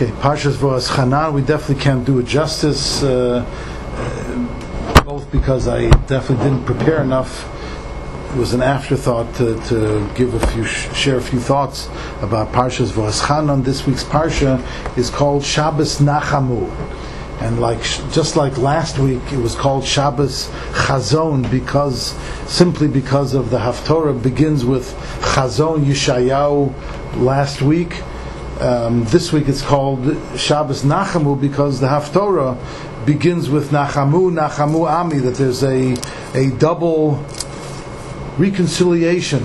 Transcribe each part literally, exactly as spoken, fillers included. Okay, Parshas Va'eschanan, we definitely can't do it justice, uh, both because I definitely didn't prepare enough. It was an afterthought to, to give a few, share a few thoughts about Parshas Va'eschanan. This week's Parsha is called Shabbos Nachamu. And like just like last week, it was called Shabbos Chazon because simply because of the Haftorah begins with Chazon Yeshayahu last week. Um, this week it's called Shabbos Nachamu because the Haftorah begins with Nachamu, Nachamu Ami, that there's a a double reconciliation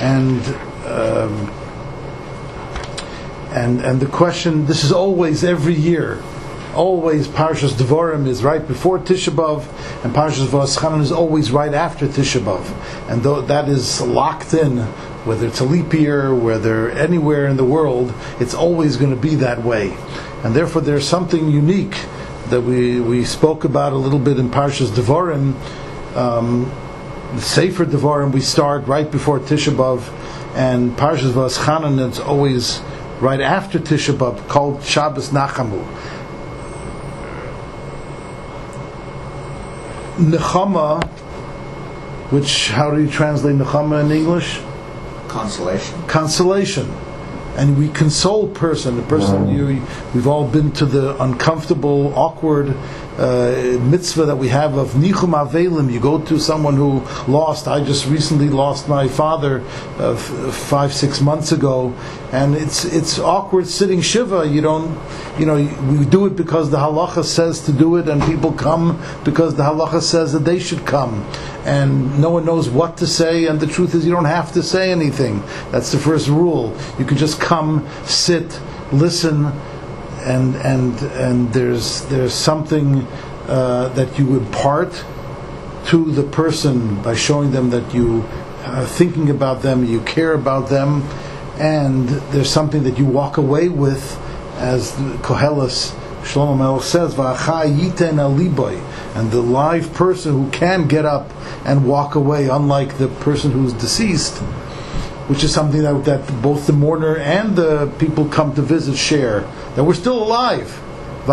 and. Um, and and the question, this is always every year. Always Parshas Devarim is right before Tisha B'Av, and Parshas Va'eschanan is always right after Tisha B'Av. And though that is locked in, whether it's a leap year, whether anywhere in the world, it's always going to be that way. And therefore there's something unique that we, we spoke about a little bit in Parshas Devarim. Um, the Sefer Devarim we start right before Tisha B'Av, and Parshas Va'eschanan it's always right after Tisha B'Av, called Shabbos Nachamu. Nechama, which, how do you translate Nechama in English? Consolation. Consolation. And we console person. The person, mm-hmm. you, we've all been to the uncomfortable, awkward uh, mitzvah that we have of Nichum Avelim. You go to someone who lost. I just recently lost my father uh, f- five, six months ago, and it's it's awkward sitting shiva. You don't, you know, we do it because the halacha says to do it, and people come because the halacha says that they should come, and no one knows what to say. And the truth is, you don't have to say anything. That's the first rule. You can just come, sit, listen, and and and there's there's something uh, that you impart to the person by showing them that you are thinking about them, you care about them, and there's something that you walk away with, as Koheles Shlomo Melech says, "Va'achai yiten al liboy," and the live person who can get up and walk away, unlike the person who's deceased. Which is something that, that both the mourner and the people come to visit share, that we're still alive. We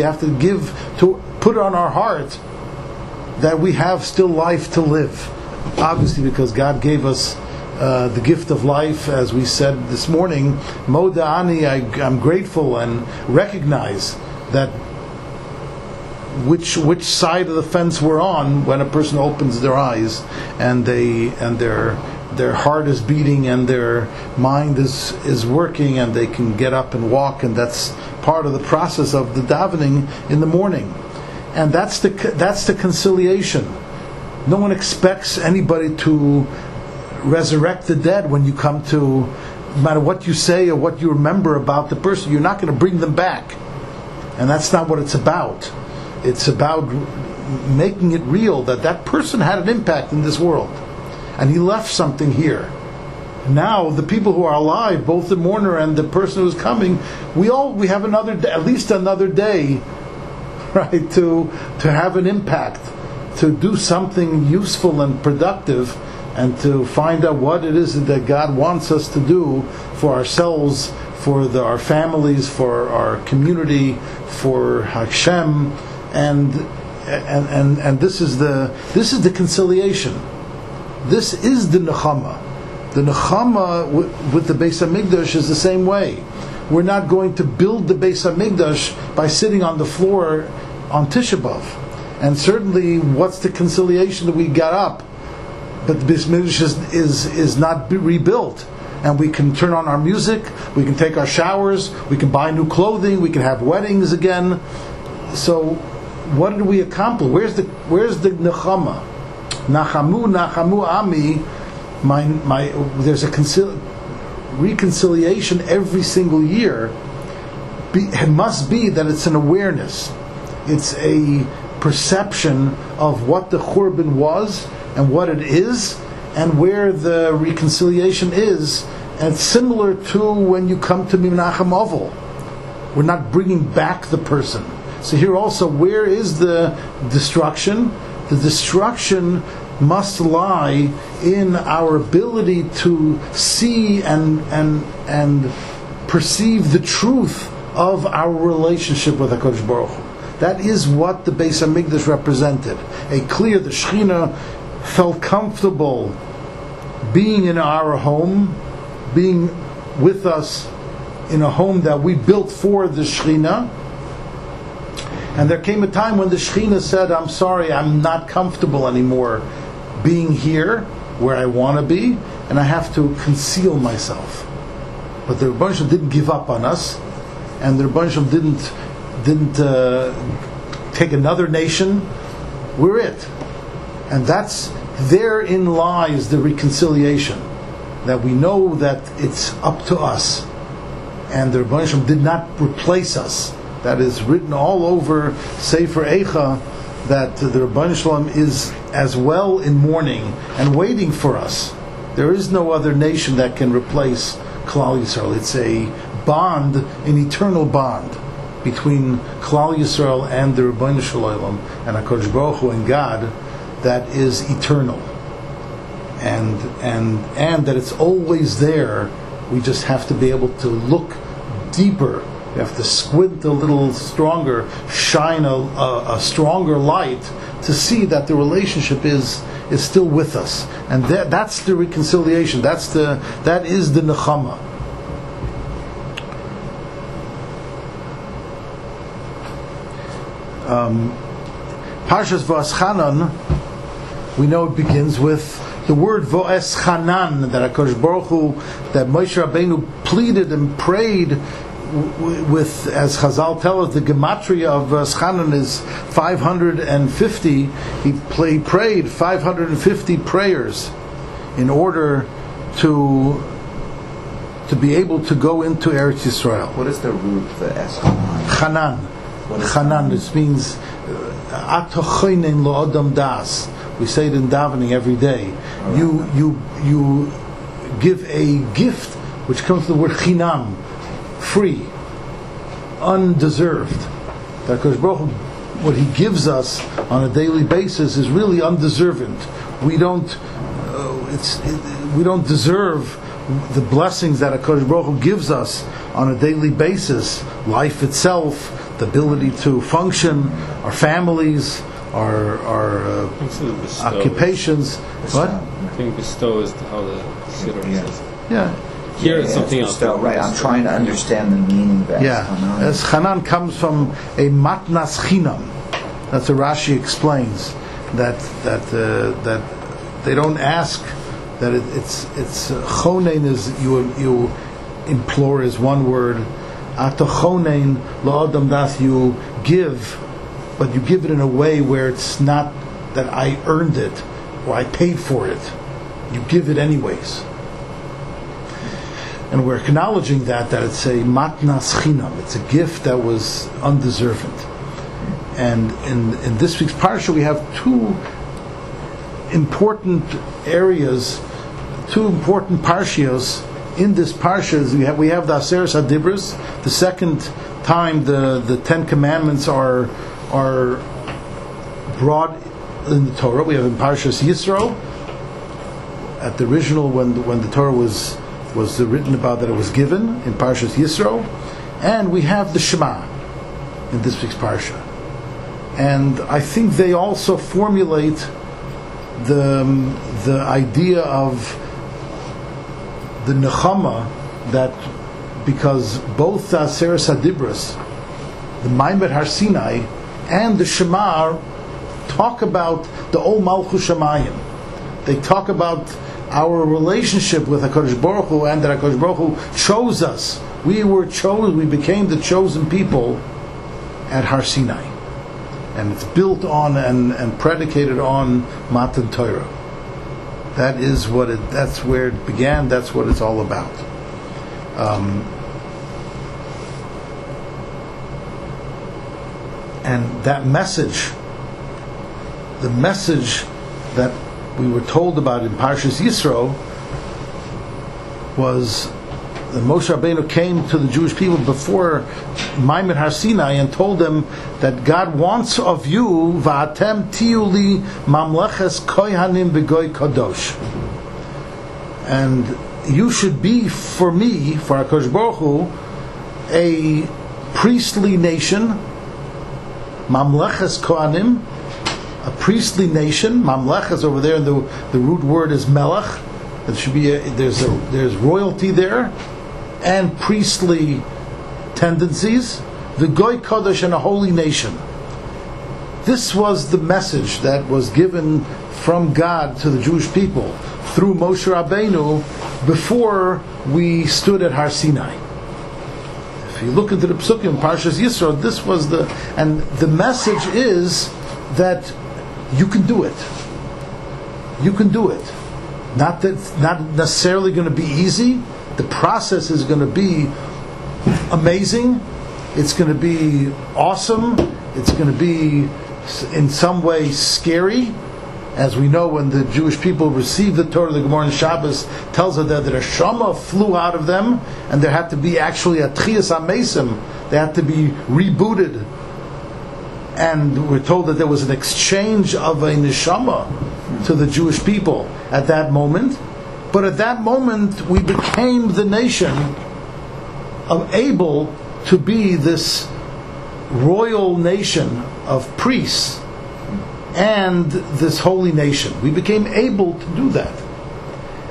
have to give, to put on our heart that we have still life to live. Obviously, because God gave us uh, the gift of life, as we said this morning. Moda'ani, I'm grateful and recognize that which which side of the fence we're on when a person opens their eyes and they and they're. Their heart is beating and their mind is, is working and they can get up and walk, and that's part of the process of the davening in the morning. And that's the that's the conciliation. No one expects anybody to resurrect the dead when you come to, no matter what you say or what you remember about the person, you're not going to bring them back. And that's not what it's about. It's about making it real that that person had an impact in this world. And he left something here. Now the people who are alive, both the mourner and the person who's coming, we all we have another day, at least another day, right, to to have an impact, to do something useful and productive, and to find out what it is that God wants us to do for ourselves, for the, our families, for our community, for Hashem, and and and, and this is the this is the conciliation. This is the Nechama. The Nechama with, with the Beis HaMikdash is the same way. We're not going to build the Beis HaMikdash by sitting on the floor on Tisha B'Av. And certainly, what's the conciliation that we got up? But the Beis HaMikdash is, is, is not rebuilt. And we can turn on our music, we can take our showers, we can buy new clothing, we can have weddings again. So, what did we accomplish? Where's the, where's the Nechama? Nachamu, Nachamu Ami, my, my, there's a concil- reconciliation every single year. Be, it must be that it's an awareness. It's a perception of what the Churban was and what it is and where the reconciliation is. And it's similar to when you come to Menachem Oval. We're not bringing back the person. So here also, where is the destruction? The destruction must lie in our ability to see and and and perceive the truth of our relationship with HaKadosh Baruch Hu. That is what the Beis HaMikdash represented. A clear, the Shekhinah felt comfortable being in our home, being with us in a home that we built for the Shekhinah. And there came a time when the Shekhinah said, I'm sorry, I'm not comfortable anymore being here where I want to be, and I have to conceal myself. But the Rebbeinu Shel didn't give up on us, and the Rebbeinu Shel didn't didn't uh, take another nation. We're it, and that's therein lies the reconciliation, that we know that it's up to us, and the Rebbeinu Shel did not replace us. That is written all over Sefer Eicha, that the Rebbeinu Shel is as well in mourning and waiting for us. There is no other nation that can replace Klal Yisrael. It's a bond, an eternal bond between Klal Yisrael and the Rebbeinu Shel and HaKadosh Baruch Hu and God, that is eternal, and and and that it's always there. We just have to be able to look deeper. You have to squint a little stronger, shine a, a, a stronger light to see that the relationship is is still with us, and that, that's the reconciliation. That's the that is the nechama. Um, Parshas Va'eschanan, we know it begins with the word Va'eschanan, that HaKadosh Baruch Hu, that Moshe Rabbeinu pleaded and prayed. With, as Chazal tell us, the gematria of Va'eschanan is five hundred fifty. He play, prayed five hundred fifty prayers in order to to be able to go into Eretz Yisrael. What is the root for Eschanan? Chanan. Chanan. This means atochinen lo adam das. We say it in davening every day. Right. You you you give a gift, which comes from the word chinam. Free, undeserved. That HaKadosh Baruch Hu, what He gives us on a daily basis is really undeserving. We don't, uh, it's, it, we don't deserve the blessings that HaKadosh Baruch Hu gives us on a daily basis. Life itself, the ability to function, our families, our our uh, occupations. Bestow. What? I think bestow is how the Siddur says. Yeah. Here is yeah, something else. Still, right, I'm trying to understand the meaning of Eschanan. Yeah, Eschanan comes from a matnas chinam. That's what Rashi explains. That that uh, that they don't ask. That it, it's it's chonein uh, is you you implore is one word. Atochonein laodam das, you give, but you give it in a way where it's not that I earned it or I paid for it. You give it anyways. And we're acknowledging that, that it's a matnas chinam. It's a gift that was undeserving. And in, in this week's parsha, we have two important areas, two important parshios in this parsha. We have, we have the Aseres HaDibros, the second time the, the Ten Commandments are, are brought in the Torah. We have in Parshas Yisro, at the original when, when the Torah was... was written about, that it was given in Parshas Yisro, and we have the Shema in this week's Parsha. And I think they also formulate the, the idea of the Nechama, that because both the Aseres HaDibros, the Maimed Har Sinai, and the Shema talk about the O Malchus Shamayim. They talk about our relationship with HaKadosh Baruch Hu, and that HaKadosh Baruch Hu chose us. We were chosen, we became the chosen people at Har Sinai. And it's built on and, and predicated on Matan Torah. That is what it, that's where it began, that's what it's all about. Um, and that message, the message that we were told about in Parshas Yisro was that Moshe Rabbeinu came to the Jewish people before Maimed Har Sinai and told them that God wants of you va'atem tiyu li mamleches kohanim v'goy kadosh, and you should be for me, for HaKadosh Baruch Hu, a priestly nation, Mamleches Kohanim, a priestly nation. Mamlechas over there, and the the root word is melech. It should be a, there's a, there's royalty there, and priestly tendencies. The Goy Kodesh, and a holy nation. This was the message that was given from God to the Jewish people through Moshe Rabbeinu before we stood at Har Sinai. If you look into the Psukim, Parshas Yisro, this was the and the message is that you can do it. You can do it. Not that it's not necessarily going to be easy. The process is going to be amazing. It's going to be awesome. It's going to be in some way scary. As we know, when the Jewish people received the Torah, the Gemara and Shabbos tells us that the Neshama flew out of them, and there had to be actually a Tchias HaMeisim. They had to be rebooted. And we're told that there was an exchange of a neshama to the Jewish people at that moment. But at that moment, we became the nation of able to be this royal nation of priests and this holy nation. We became able to do that.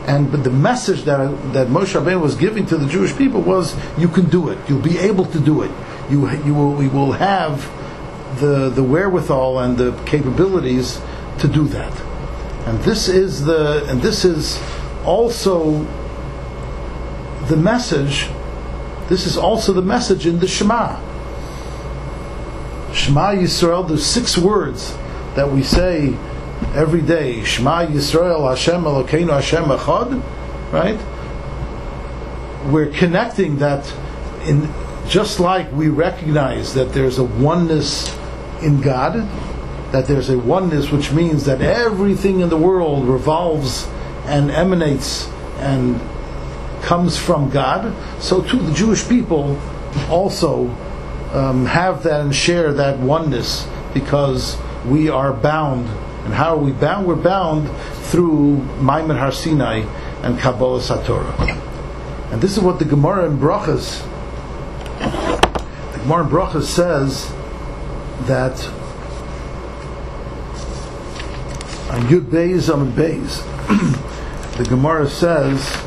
And but the message that that Moshe Rabbeinu was giving to the Jewish people was, you can do it. You'll be able to do it. You you will we will have the the wherewithal and the capabilities to do that. And this is the and this is also the message this is also the message in the Shema. Shema Yisrael, there's six words that we say every day. Shema Yisrael, Hashem Elokeinu, Hashem Echad, right? We're connecting that in just like we recognize that there's a oneness in God, that there's a oneness, which means that everything in the world revolves and emanates and comes from God, so too the Jewish people also um, have that and share that oneness, because we are bound. And how are we bound? We're bound through Maimon Har Sinai and Kabbalah HaTorah. And this is what the Gemara in Brachas The Gemara in Brachas says that on Yud Beis Amud Beis, the Gemara says,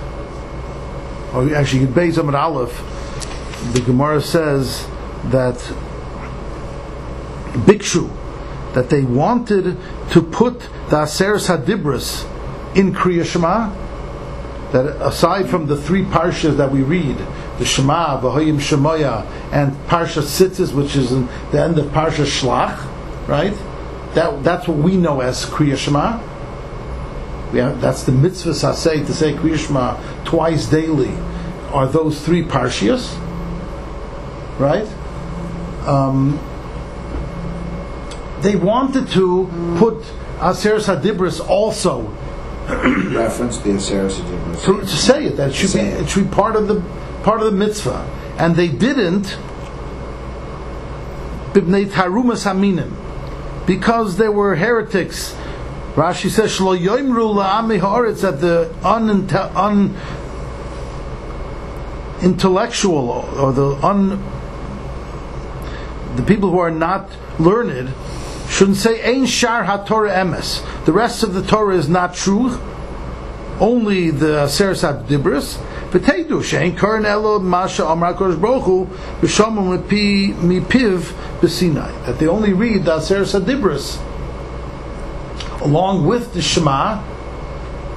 or actually Yud Beis Amud Aleph, the Gemara says that Bikshu, that they wanted to put the Aseres HaDibros in Kriya Shema, that aside from the three parshas that we read, the Shema, V'hoyim Shemoya, and Parsha Tzitzis, which is in the end of Parsha Shlach, right? That that's what we know as Kriya Shema. We have, that's the mitzvah saseh, to say Kriya Shema twice daily, are those three parshias, right? Um, they wanted to put Aseres HaDibros also. Reference the Aseres HaDibros. To, to say it, that it should be it. it should be part of the part of the mitzvah, and they didn't. B'nei Tarumas Aminim, because they were heretics. Rashi says, "Shlo Yoimru la'ami ha'aretz," that the uninte- un intellectual or the un the people who are not learned shouldn't say Ein Shar HaTorah Emes. The rest of the Torah is not true. Only the Aseres HaDibros. V'teidu she'ein korin elo masha amar HaKadosh Baruch Hu b'shomim lepi mipiv b'Sinai. That they only read the Aseres HaDibros along with the Shema,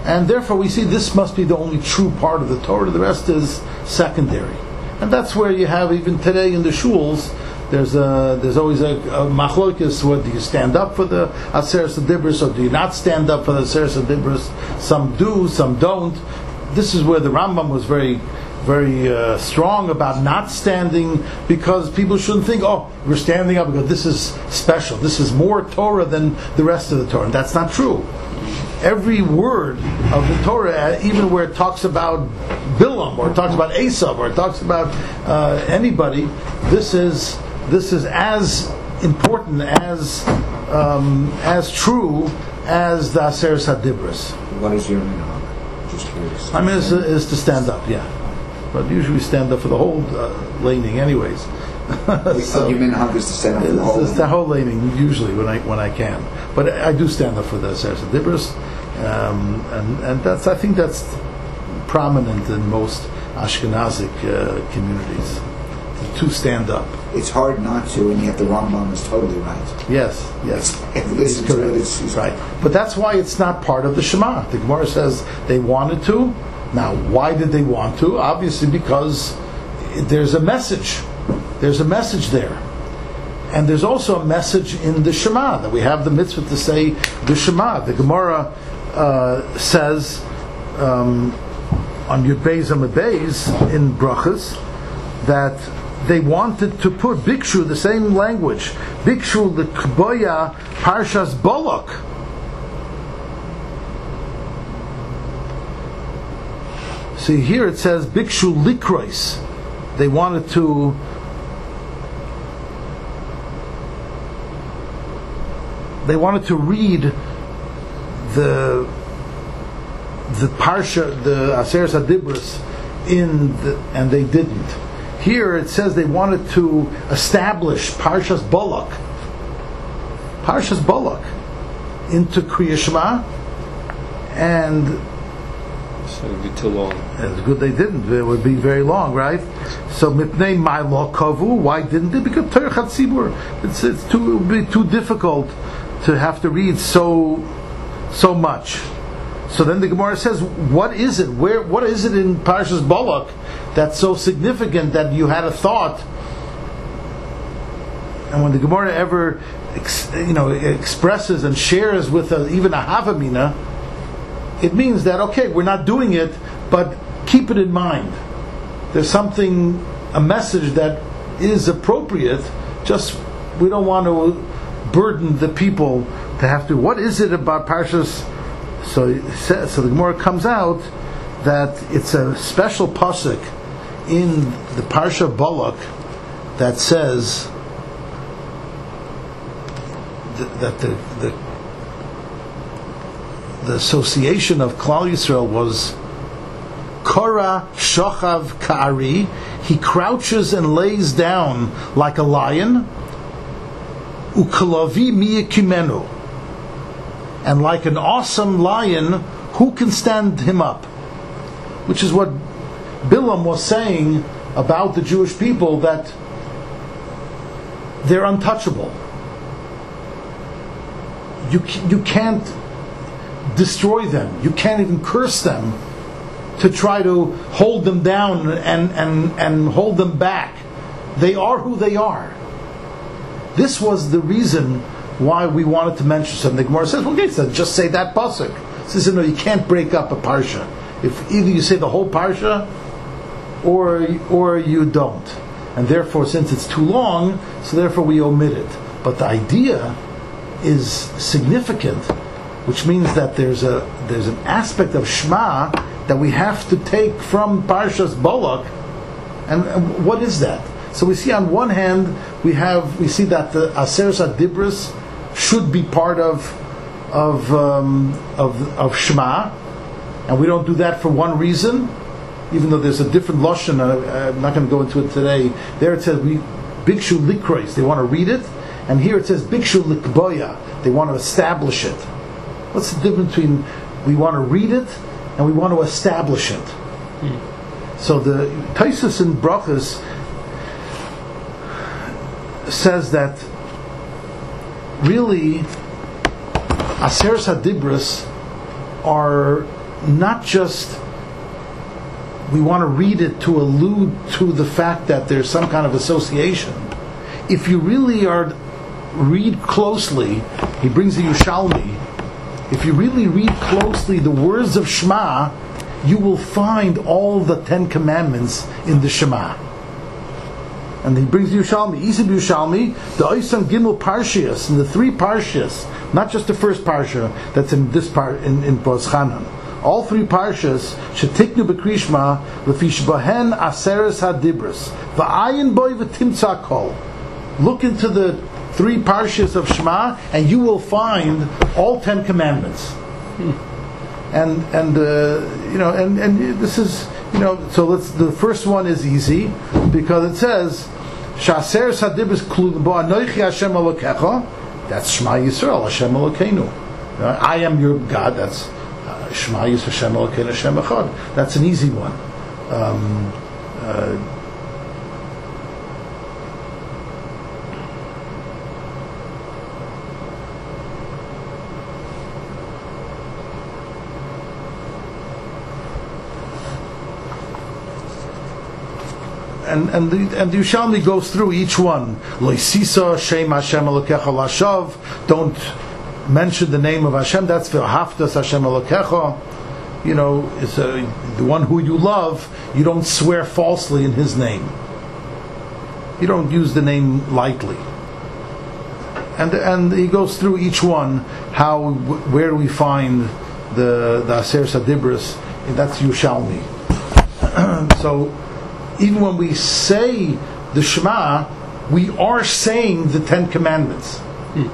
and therefore we see this must be the only true part of the Torah. The rest is secondary, and that's where you have even today in the shuls. There's a there's always a, a machlokes. What do you stand up for the Aseres HaDibros, or do you not stand up for the Aseres HaDibros? Some do, some don't. This is where the Rambam was very, very uh, strong about not standing, because people shouldn't think, oh, we're standing up because this is special. This is more Torah than the rest of the Torah. And that's not true. Every word of the Torah, even where it talks about Bilam, or it talks about Esav, or it talks about uh, anybody, this is this is as important, as um, as true as the Aseres HaDibros. What is your name? Just curious. I mean, it's, it's to stand up, yeah. But usually we stand up for the whole uh, laning, anyways. So you mean how does the stand up? It's, whole it's the whole laning usually when I when I can. But I, I do stand up for the Sarsa Dibros, um, and and that's I think that's prominent in most Ashkenazic uh, communities. To stand up. It's hard not to, and yet the Rambam is totally right. Yes, yes. It's, it's correct. It's, it's right. But that's why it's not part of the Shema. The Gemara says they wanted to. Now, why did they want to? Obviously because there's a message. There's a message there. And there's also a message in the Shema, that we have the mitzvah to say the Shema. The Gemara uh, says um, on Yud Beis Amud Beis in Brachas that they wanted to put Bikshu, the same language, Bikshu the K'boya Parshas Balak. See, here it says Bikshu Likrois. They wanted to they wanted to read the the Parsha, the Aseres HaDibros in the, and they didn't. Here it says they wanted to establish Parshas Balak, Parshas Balak, into Kriya Shema, and so it would be too long. It's good they didn't. It would be very long, right? So Mipnei Ma'lo Kavu. Why didn't they? Because Torah Chatzibur. It's it's too it would be too difficult to have to read so so much. So then the Gemara says, what is it? Where? What is it in Parshas Balak that's so significant that you had a thought? And when the Gemara ever, ex, you know, expresses and shares with a, even a Havamina, it means that, okay, we're not doing it, but keep it in mind. There's something, a message that is appropriate, just we don't want to burden the people to have to. What is it about Parshas? So it says, so the Gemara comes out that it's a special pasuk in the Parsha Balak that says th- that the, the the association of Klal Yisrael was Korah Shochav Ka'ari. He crouches and lays down like a lion. Ukalavi miyekimenu. And like an awesome lion, who can stand him up? Which is what Bilam was saying about the Jewish people, that they're untouchable. You you can't destroy them. You can't even curse them to try to hold them down and, and, and hold them back. They are who they are. This was the reason why we wanted to mention something. The Gemara says, okay, so just say that pasuk. It says, no, you can't break up a parsha. If either you say the whole parsha, or or you don't. And therefore, since it's too long, so therefore we omit it. But the idea is significant, which means that there's a there's an aspect of Shema that we have to take from Parshas Balak. And, and what is that? So we see on one hand, we have we see that the Aseres HaDibros should be part of of um, of of Shema, and we don't do that for one reason, even though there's a different lashon. I, I'm not going to go into it today. There it says we Bikshu Likrois, they want to read it, and here it says Bikshu Likboya, they want to establish it. What's the difference between we want to read it and we want to establish it? Hmm. So the Taisus and Brachas says that really Aseres HaDibros are not just we want to read it to allude to the fact that there's some kind of association. If you really are read closely, he brings the Yerushalmi, if you really read closely the words of Shema, you will find all the Ten Commandments in the Shema. And he brings Yerushalmi, Isib Yerushalmi, the Oisam Gimel Parshias, and the three Parshias, not just the first Parsha that's in this part in, in Boaz Hanan. All three Parshas, Shetiknu B'Krishma, Lefish Bahen Aseres HaDibros, Va'ayin Boi V'Timtza Kol. Look into the three Parshas of Shema, and you will find all Ten Commandments. Hmm. and and uh, you know and and this is you know so let's the first one is easy because it says Shaser Sadibus Klub Bo Anochi Hashem Elokecha. That's Shema Yisrael, Hashem Elokeinu. I am your God. That's uh, Shema Yisrael, Hashem Elokeinu, Hashem Echad. That's an easy one. Um, uh, And and the, and the Yushalmi goes through each one. Loisisa Shem Hashem Elokecha Lashav. Don't mention the name of Hashem. That's V'Haftas Hashem Elokecha. You know, it's a, the one who you love. You don't swear falsely in His name. You don't use the name lightly. And and he goes through each one. How where we find the the Aser Sadibros. That's Yushalmi. So. Even when we say the Shema, we are saying the Ten Commandments, hmm.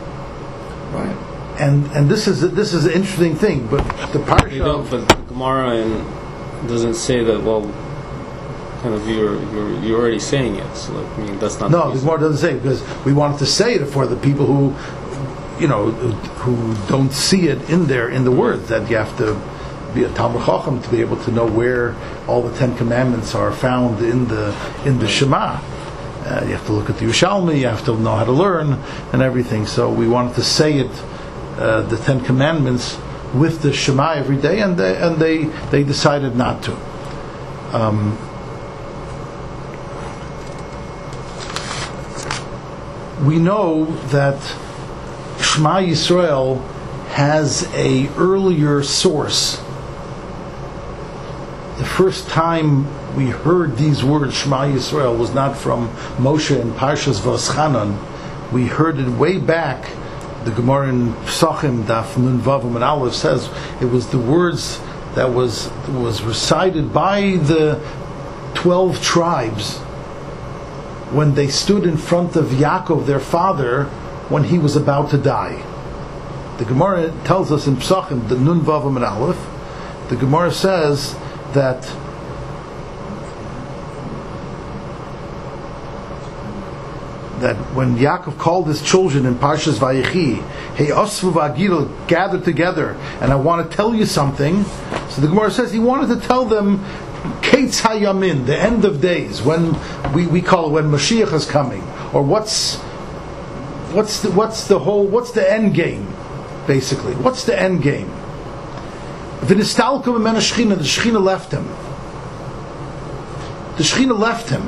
right? And and this is this is an interesting thing. But the parsha, but the Gemara in, doesn't say that. Well, kind of you're you're, you're already saying it. So like, I mean, that's not no. The Gemara doesn't say it because we wanted to say it for the people who, you know, who don't see it in there in the words that you have to. Be a Talmud Chacham to be able to know where all the Ten Commandments are found in the in the Shema. Uh, you have to look at the Yerushalmi. You have to know how to learn and everything. So we wanted to say it, uh, the Ten Commandments, with the Shema every day, and they, and they they decided not to. Um, we know that Shema Yisrael has a earlier source. The first time we heard these words, Shema Yisrael, was not from Moshe and Parshas Voschanan. We heard it way back. The Gemara in Pesachim, Daf Nun Vav and Aleph, says it was the words that was was recited by the twelve tribes when they stood in front of Yaakov, their father, when he was about to die. The Gemara tells us in Pesachim, the Nun Vav and Aleph, the Gemara says that that when Yaakov called his children in Parshas Vayechi, Hey Osvu Vagil, gather together, and I want to tell you something. So the Gemara says he wanted to tell them Ketz Hayamin, the end of days, when we, we call it when Mashiach is coming, or what's what's the, what's the whole what's the end game, basically. What's the end game? The Shekhinah left him. The Shekhinah left him.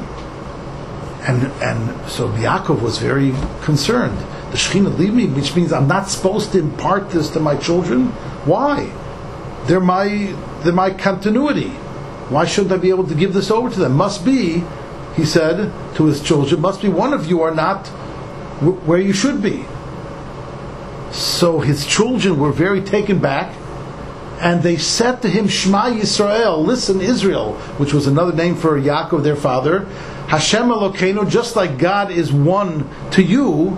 And and so Yaakov was very concerned. The Shekhinah leave me, which means I'm not supposed to impart this to my children? Why? They're my they're my continuity. Why shouldn't I be able to give this over to them? Must be, he said to his children, must be one of you are not w- where you should be. So his children were very taken back. And they said to him, Shema Yisrael, listen Israel, which was another name for Yaakov, their father. Hashem Elokeinu, just like God is one to you,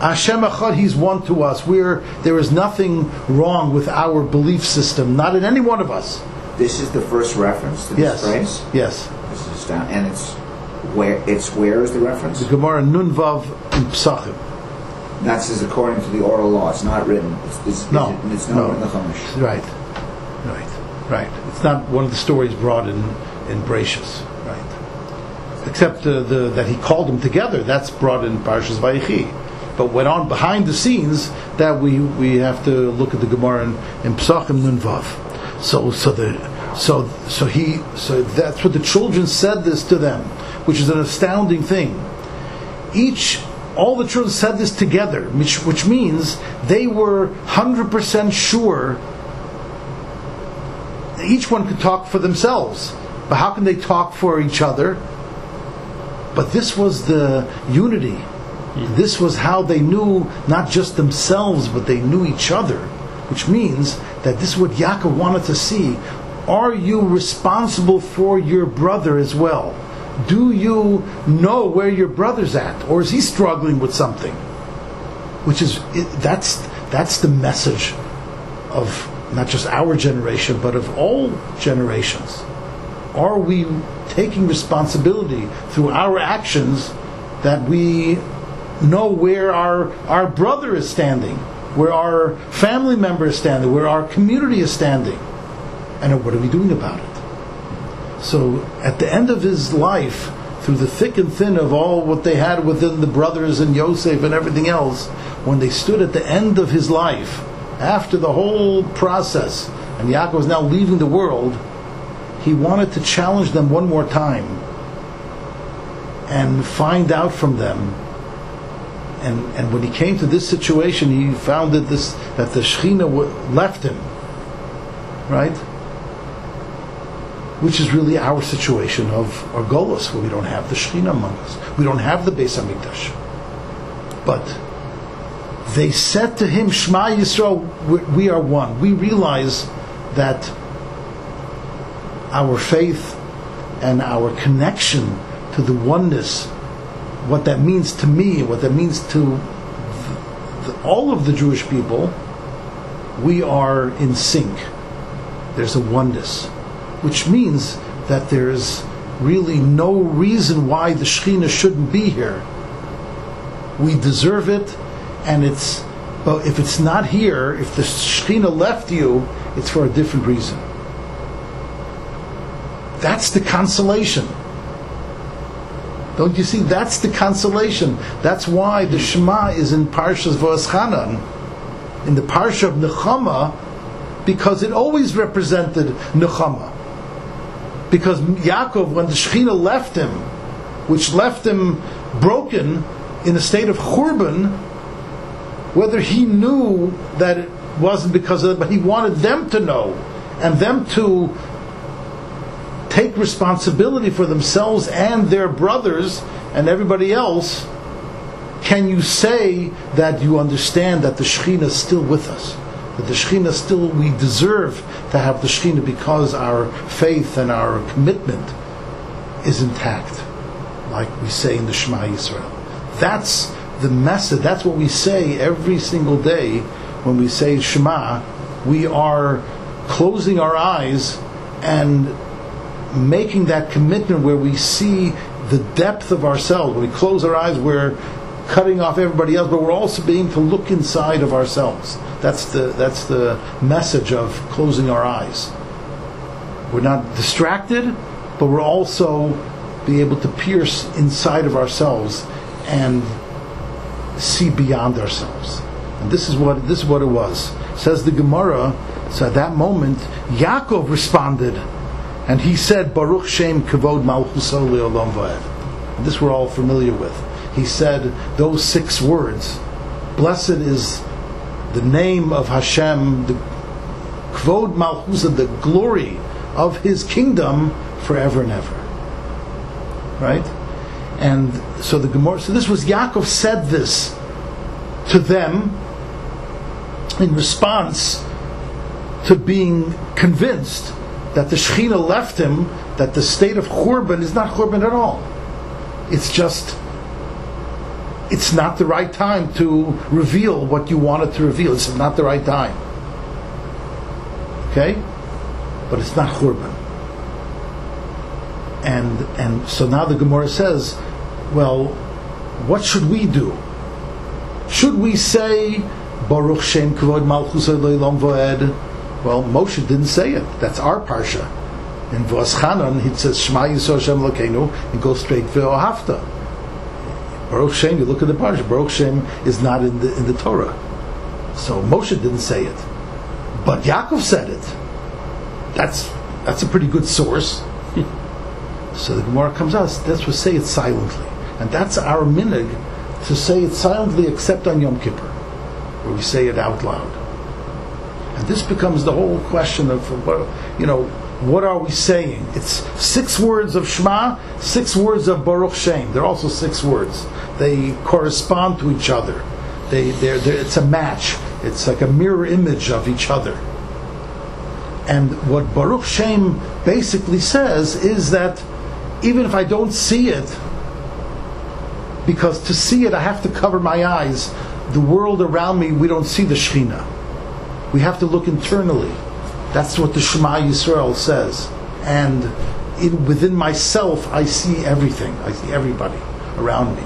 Hashem Echad, He's one to us. We're, there is nothing wrong with our belief system, not in any one of us. This is the first reference to this phrase? Yes. Yes. This is down, and it's where, it's where is the reference? The Gemara Nun Vav in Pesachim. That's is according to the oral law. It's not written. It's, it's, no, it, it's not no. written in the Chumash. Right, right, right. It's not one of the stories brought in in Brachos. Right, except uh, the that he called them together. That's brought in Parshas Vayechi. But went on behind the scenes that we, we have to look at the Gemara in, in Pesachim Nun Vav. So so the so so he so that's what the children said this to them, which is an astounding thing. Each. All the children said this together, which, which means they were one hundred percent sure. Each one could talk for themselves, but how can they talk for each other? But this was the unity. This was how they knew not just themselves, but they knew each other, which means that this is what Yaakov wanted to see. Are you responsible for your brother as well? Do you know where your brother's at, or is he struggling with something? Which is it, that's that's the message of not just our generation, but of all generations. Are we taking responsibility through our actions that we know where our, our brother is standing, where our family member is standing, where our community is standing? And what are we doing about it? So at the end of his life, through the thick and thin of all what they had within the brothers and Yosef and everything else, when they stood at the end of his life, after the whole process, and Yaakov is now leaving the world, he wanted to challenge them one more time and find out from them. And and when he came to this situation, he found that this that the Shekhinah w- left him, right? Which is really our situation of our Golos, where we don't have the Shekhinah among us. We don't have the Beis HaMikdash. But they said to him, Shema Yisrael, we are one. We realize that our faith and our connection to the oneness, what that means to me, what that means to the, the, all of the Jewish people, we are in sync. There's a oneness, which means that there's really no reason why the Shekhinah shouldn't be here. We deserve it, and it's but if it's not here, if the Shekhinah left you, it's for a different reason. That's the consolation. Don't you see? That's the consolation. That's why the Shema is in Parshas Va'aschanan, in the Parsha of Nechama, because it always represented Nechama. Because Yaakov, when the Shekhinah left him, which left him broken in a state of Churban, whether he knew that it wasn't because of that, but he wanted them to know, and them to take responsibility for themselves and their brothers and everybody else. Can you say that you understand that the Shekhinah is still with us? That the Shekhinah still, we deserve to have the Shekhinah because our faith and our commitment is intact, like we say in the Shema Yisrael. That's the message. That's what we say every single day when we say Shema. We are closing our eyes and making that commitment where we see the depth of ourselves. When we close our eyes, we're cutting off everybody else, but we're also beginning to look inside of ourselves. That's the that's the message of closing our eyes. We're not distracted, but we're also be able to pierce inside of ourselves and see beyond ourselves. And this is what this is what it was. Says the Gemara. So at that moment, Yaakov responded. And he said, Baruch Shem Kavod Malchuso Le'olam Va'ed. This we're all familiar with. He said those six words. Blessed is the name of Hashem, the Kavod Malchusa, the glory of His kingdom forever and ever. Right? And so the Gemara. So this was Yaakov said this to them in response to being convinced that the Shekhinah left him, that the state of Churban is not Churban at all. It's just, it's not the right time to reveal what you wanted to reveal. It's not the right time. Okay? But it's not Churban. And and so now the Gemara says, well, what should we do? Should we say, Baruch Shem Kavod Malchus Le'olam Va'ed? Well, Moshe didn't say it. That's our parsha. In V'aschanan, it says, Shema Yisro Hashem Elokeinu, and go straight to Ve'ohavta. Baruch Shem, you look at the parsha, Baruch Shem is not in the, in the Torah. So Moshe didn't say it. But Yaakov said it. That's that's a pretty good source. So the Gemara comes out, that's what say it silently. And that's our minhag, to say it silently except on Yom Kippur, where we say it out loud. And this becomes the whole question of, you know, what are we saying? It's six words of Shema, six words of Baruch Shem. They're also six words. They correspond to each other. They, they're, they're, it's a match. It's like a mirror image of each other. And what Baruch Shem basically says is that even if I don't see it, because to see it I have to cover my eyes, the world around me, we don't see the Shekhinah. We have to look internally. That's what the Shema Yisrael says. And in, within myself, I see everything. I see everybody around me.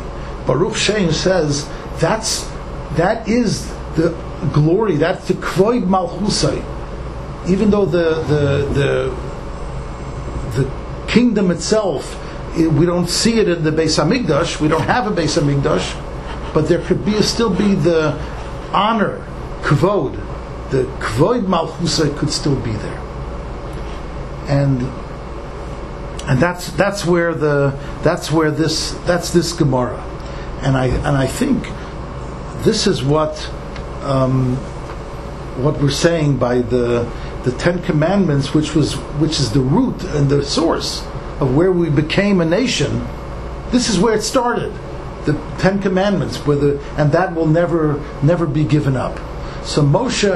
Baruch Shein says that's that is the glory. That's the Kvod Malchusai. Even though the the the, the kingdom itself, it, we don't see it in the Beis Hamikdash. We don't have a Beis Hamikdash, but there could be still be the honor, Kvod. The Kvod Malchusai could still be there. And and that's that's where the that's where this that's this Gemara, and I and I think this is what um, what we're saying by the the Ten Commandments, which was which is the root and the source of where we became a nation. This is where it started, the Ten Commandments, where the, and that will never never be given up. So Moshe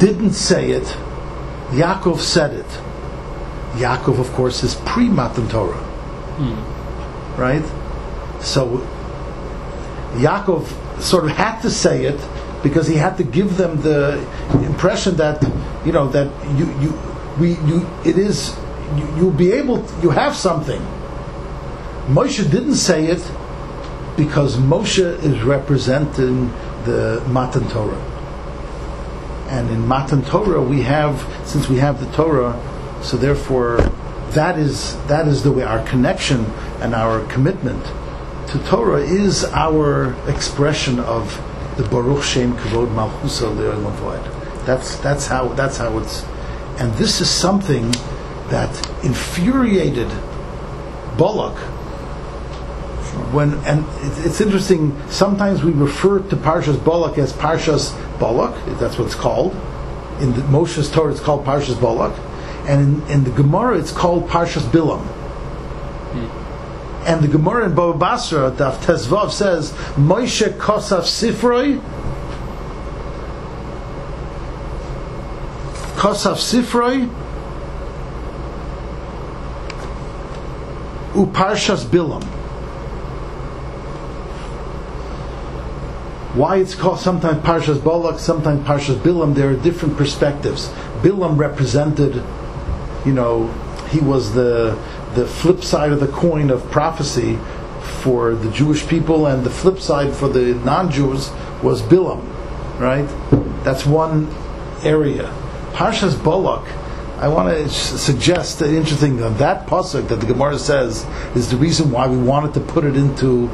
didn't say it. Yaakov said it. Yaakov, of course, is pre-Matan Torah, mm. right? So Yaakov sort of had to say it because he had to give them the impression that you know that you you we you it is you, you'll be able to, you have something. Moshe didn't say it because Moshe is representing the Matan Torah. And in Matan Torah, we have, since we have the Torah, so therefore, that is that is the way our connection and our commitment to Torah is our expression of the Baruch Shem Kavod Malchusa Le'olam V'ed. That's that's how that's how it's, and this is something that infuriated Balak. When and it's interesting. Sometimes we refer to Parshas Balak as Parshas Balak. That's what it's called. In the Moshe's Torah, it's called Parshas Balak, and in, in the Gemara, it's called Parshas Bilam. Hmm. And the Gemara in Bava Basra, Daf Tezvav, says Moshe Kosaf Sifroi. Kosaf Sifroi. U Parshas Bilam. Why it's called sometimes Parshas Balak, sometimes Parshas Bilam, there are different perspectives. Bilam represented, you know, he was the the flip side of the coin of prophecy for the Jewish people, and the flip side for the non-Jews was Bilam, right? That's one area. Parshas Balak, I want to suggest an interesting thing. That pasuk that the Gemara says is the reason why we wanted to put it into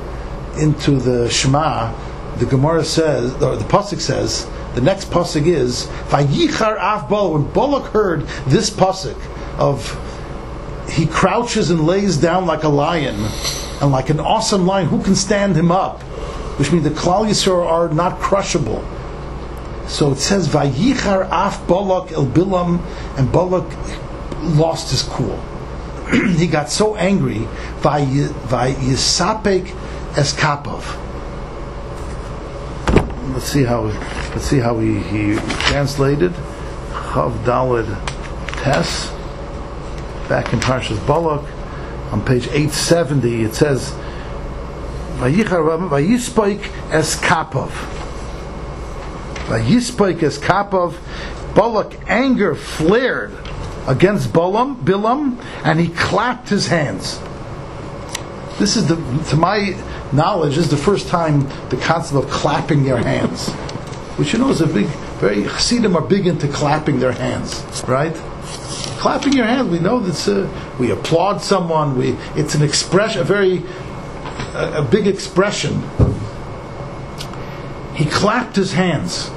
into the Shema. The Gemara says, or the pasuk says, the next pasuk is Vayichar Af Balak. When Balak heard this pasuk of he crouches and lays down like a lion, and like an awesome lion, who can stand him up? Which means the Klal Yisrael are not crushable. So it says Vayichar Af Balak El Bilam, and Balak lost his cool. He got so angry, Vayisapek Eskapav. Let's see how let's see how he, he translated Chav Daled Tes back in Parshas Balak on page eight seventy. It says Vayispoik Eskapov. Vayispoik Eskapov. Balak anger flared against Bilam, Bilam, and he clapped his hands. This is the to my. knowledge is the first time the concept of clapping their hands, which you know is a big, very Chassidim are big into clapping their hands, right? Clapping your hands, we know that's a, we applaud someone. We it's an expression, a very a, a big expression. He clapped his hands,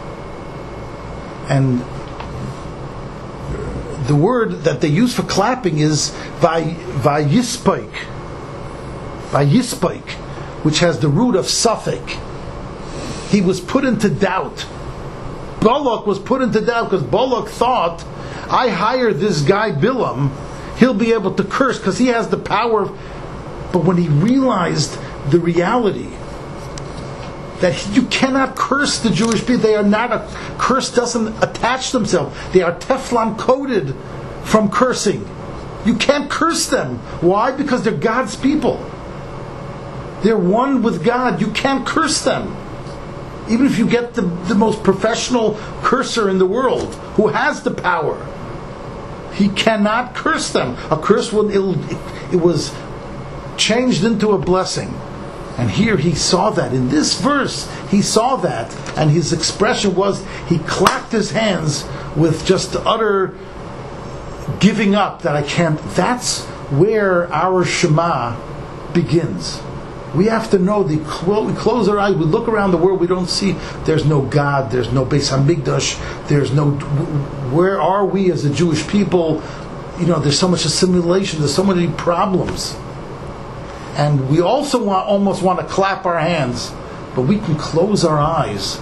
and the word that they use for clapping is vayispaik, vayispaik. Which has the root of Suffolk. He was put into doubt. Balak was put into doubt because Balak thought, I hired this guy Bilam, he'll be able to curse because he has the power. But when he realized the reality that he, you cannot curse the Jewish people, they are not a curse doesn't attach themselves. They are Teflon coated from cursing. You can't curse them. Why? Because they're God's people. They're one with God. You can't curse them. even if you get the, the most professional curser in the world who has the power, he cannot curse them. A curse will it, it was changed into a blessing. And here he saw that. In this verse, he saw that. And his expression was, he clapped his hands with just utter giving up that I can't. That's where our Shema begins. We have to know, the, we close our eyes, we look around the world, we don't see, there's no God, there's no Beis HaMikdash, there's no, where are we as a Jewish people? You know, there's so much assimilation, there's so many problems. And we also want, almost want to clap our hands, but we can close our eyes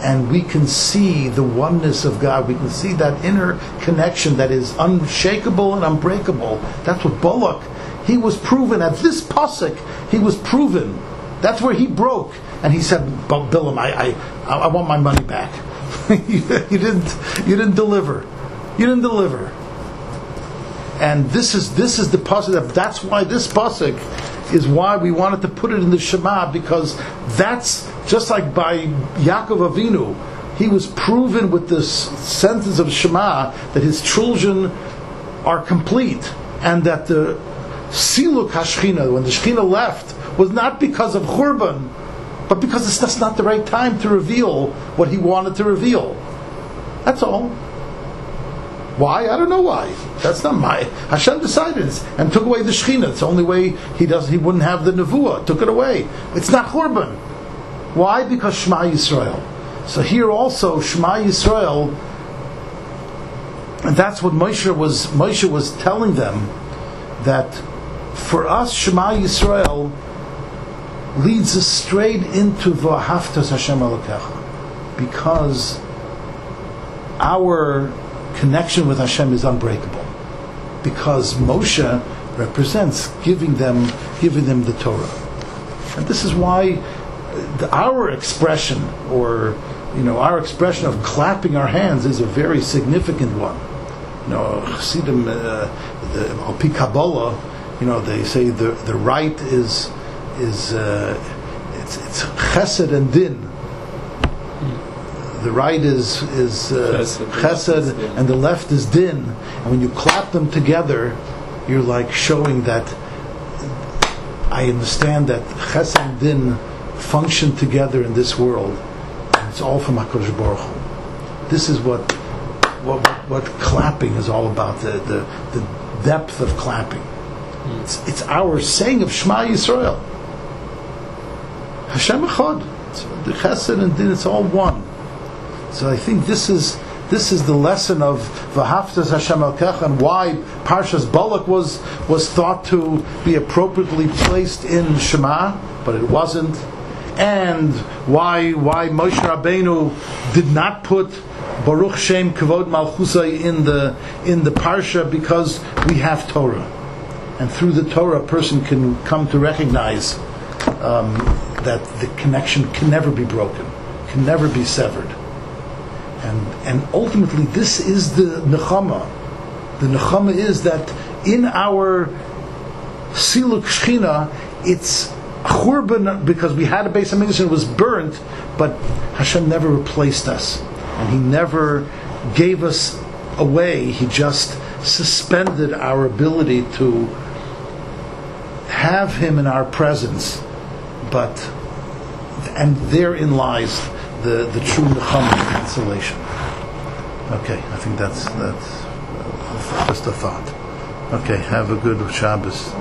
and we can see the oneness of God. We can see that inner connection that is unshakable and unbreakable. That's what Balak, he was proven at this pasuk, he was proven. That's where he broke. And he said, Bilam, I, I, I want my money back. you, you didn't, you didn't deliver. You didn't deliver. And this is this is the pasuk. That's why this pasuk is why we wanted to put it in the Shema, because that's just like by Yaakov Avinu, he was proven with this sentence of Shema that his children are complete, and that the siluk hashchina, when the Shechina left, was not because of Churban, but because it's just not the right time to reveal what he wanted to reveal. That's all. Why? I don't know why. That's not my... Hashem decided it and took away the Shechina. It's the only way he does. He wouldn't have the Nevuah. Took it away. It's not Churban. Why? Because Shema Yisrael. So here also, Shema Yisrael, and that's what Moshe was, Moshe was telling them, that for us, Shema Yisrael leads us straight into V'ahavta Hashem Elokecha, because our connection with Hashem is unbreakable, because Moshe represents giving them, giving them the Torah, and this is why the, our expression, or you know, our expression of clapping our hands is a very significant one. You know, Chassidim, uh, the Al Pi Kabbalah, you know, they say the the right is is uh, it's it's Chesed and Din. The right is is uh, chesed, and the left is din. And when you clap them together, you're like showing that I understand that chesed and din function together in this world. And it's all from HaKadosh Baruch Hu. This is what what what clapping is all about. The the, the depth of clapping. It's, it's our saying of Shema Yisrael. Hashem Echad. The chesed and din. It's all one. So I think this is this is the lesson of V'ahavta Hashem Elokecha, and why Parshas Balak was was thought to be appropriately placed in Shema, but it wasn't, and why why Moshe Rabbeinu did not put Baruch Shem Kavod Malchusai in the in the Parsha, because we have Torah, and through the Torah a person can come to recognize um, that the connection can never be broken, can never be severed. And and ultimately, this is the nechama. The nechama is that in our siluk shechina, it's churban, because we had a Beis HaMikdash and it was burnt, but Hashem never replaced us, and He never gave us away. He just suspended our ability to have Him in our presence. But and therein lies the the true nechama and consolation. Okay, I think that's that's just a thought. Okay, have a good Shabbos.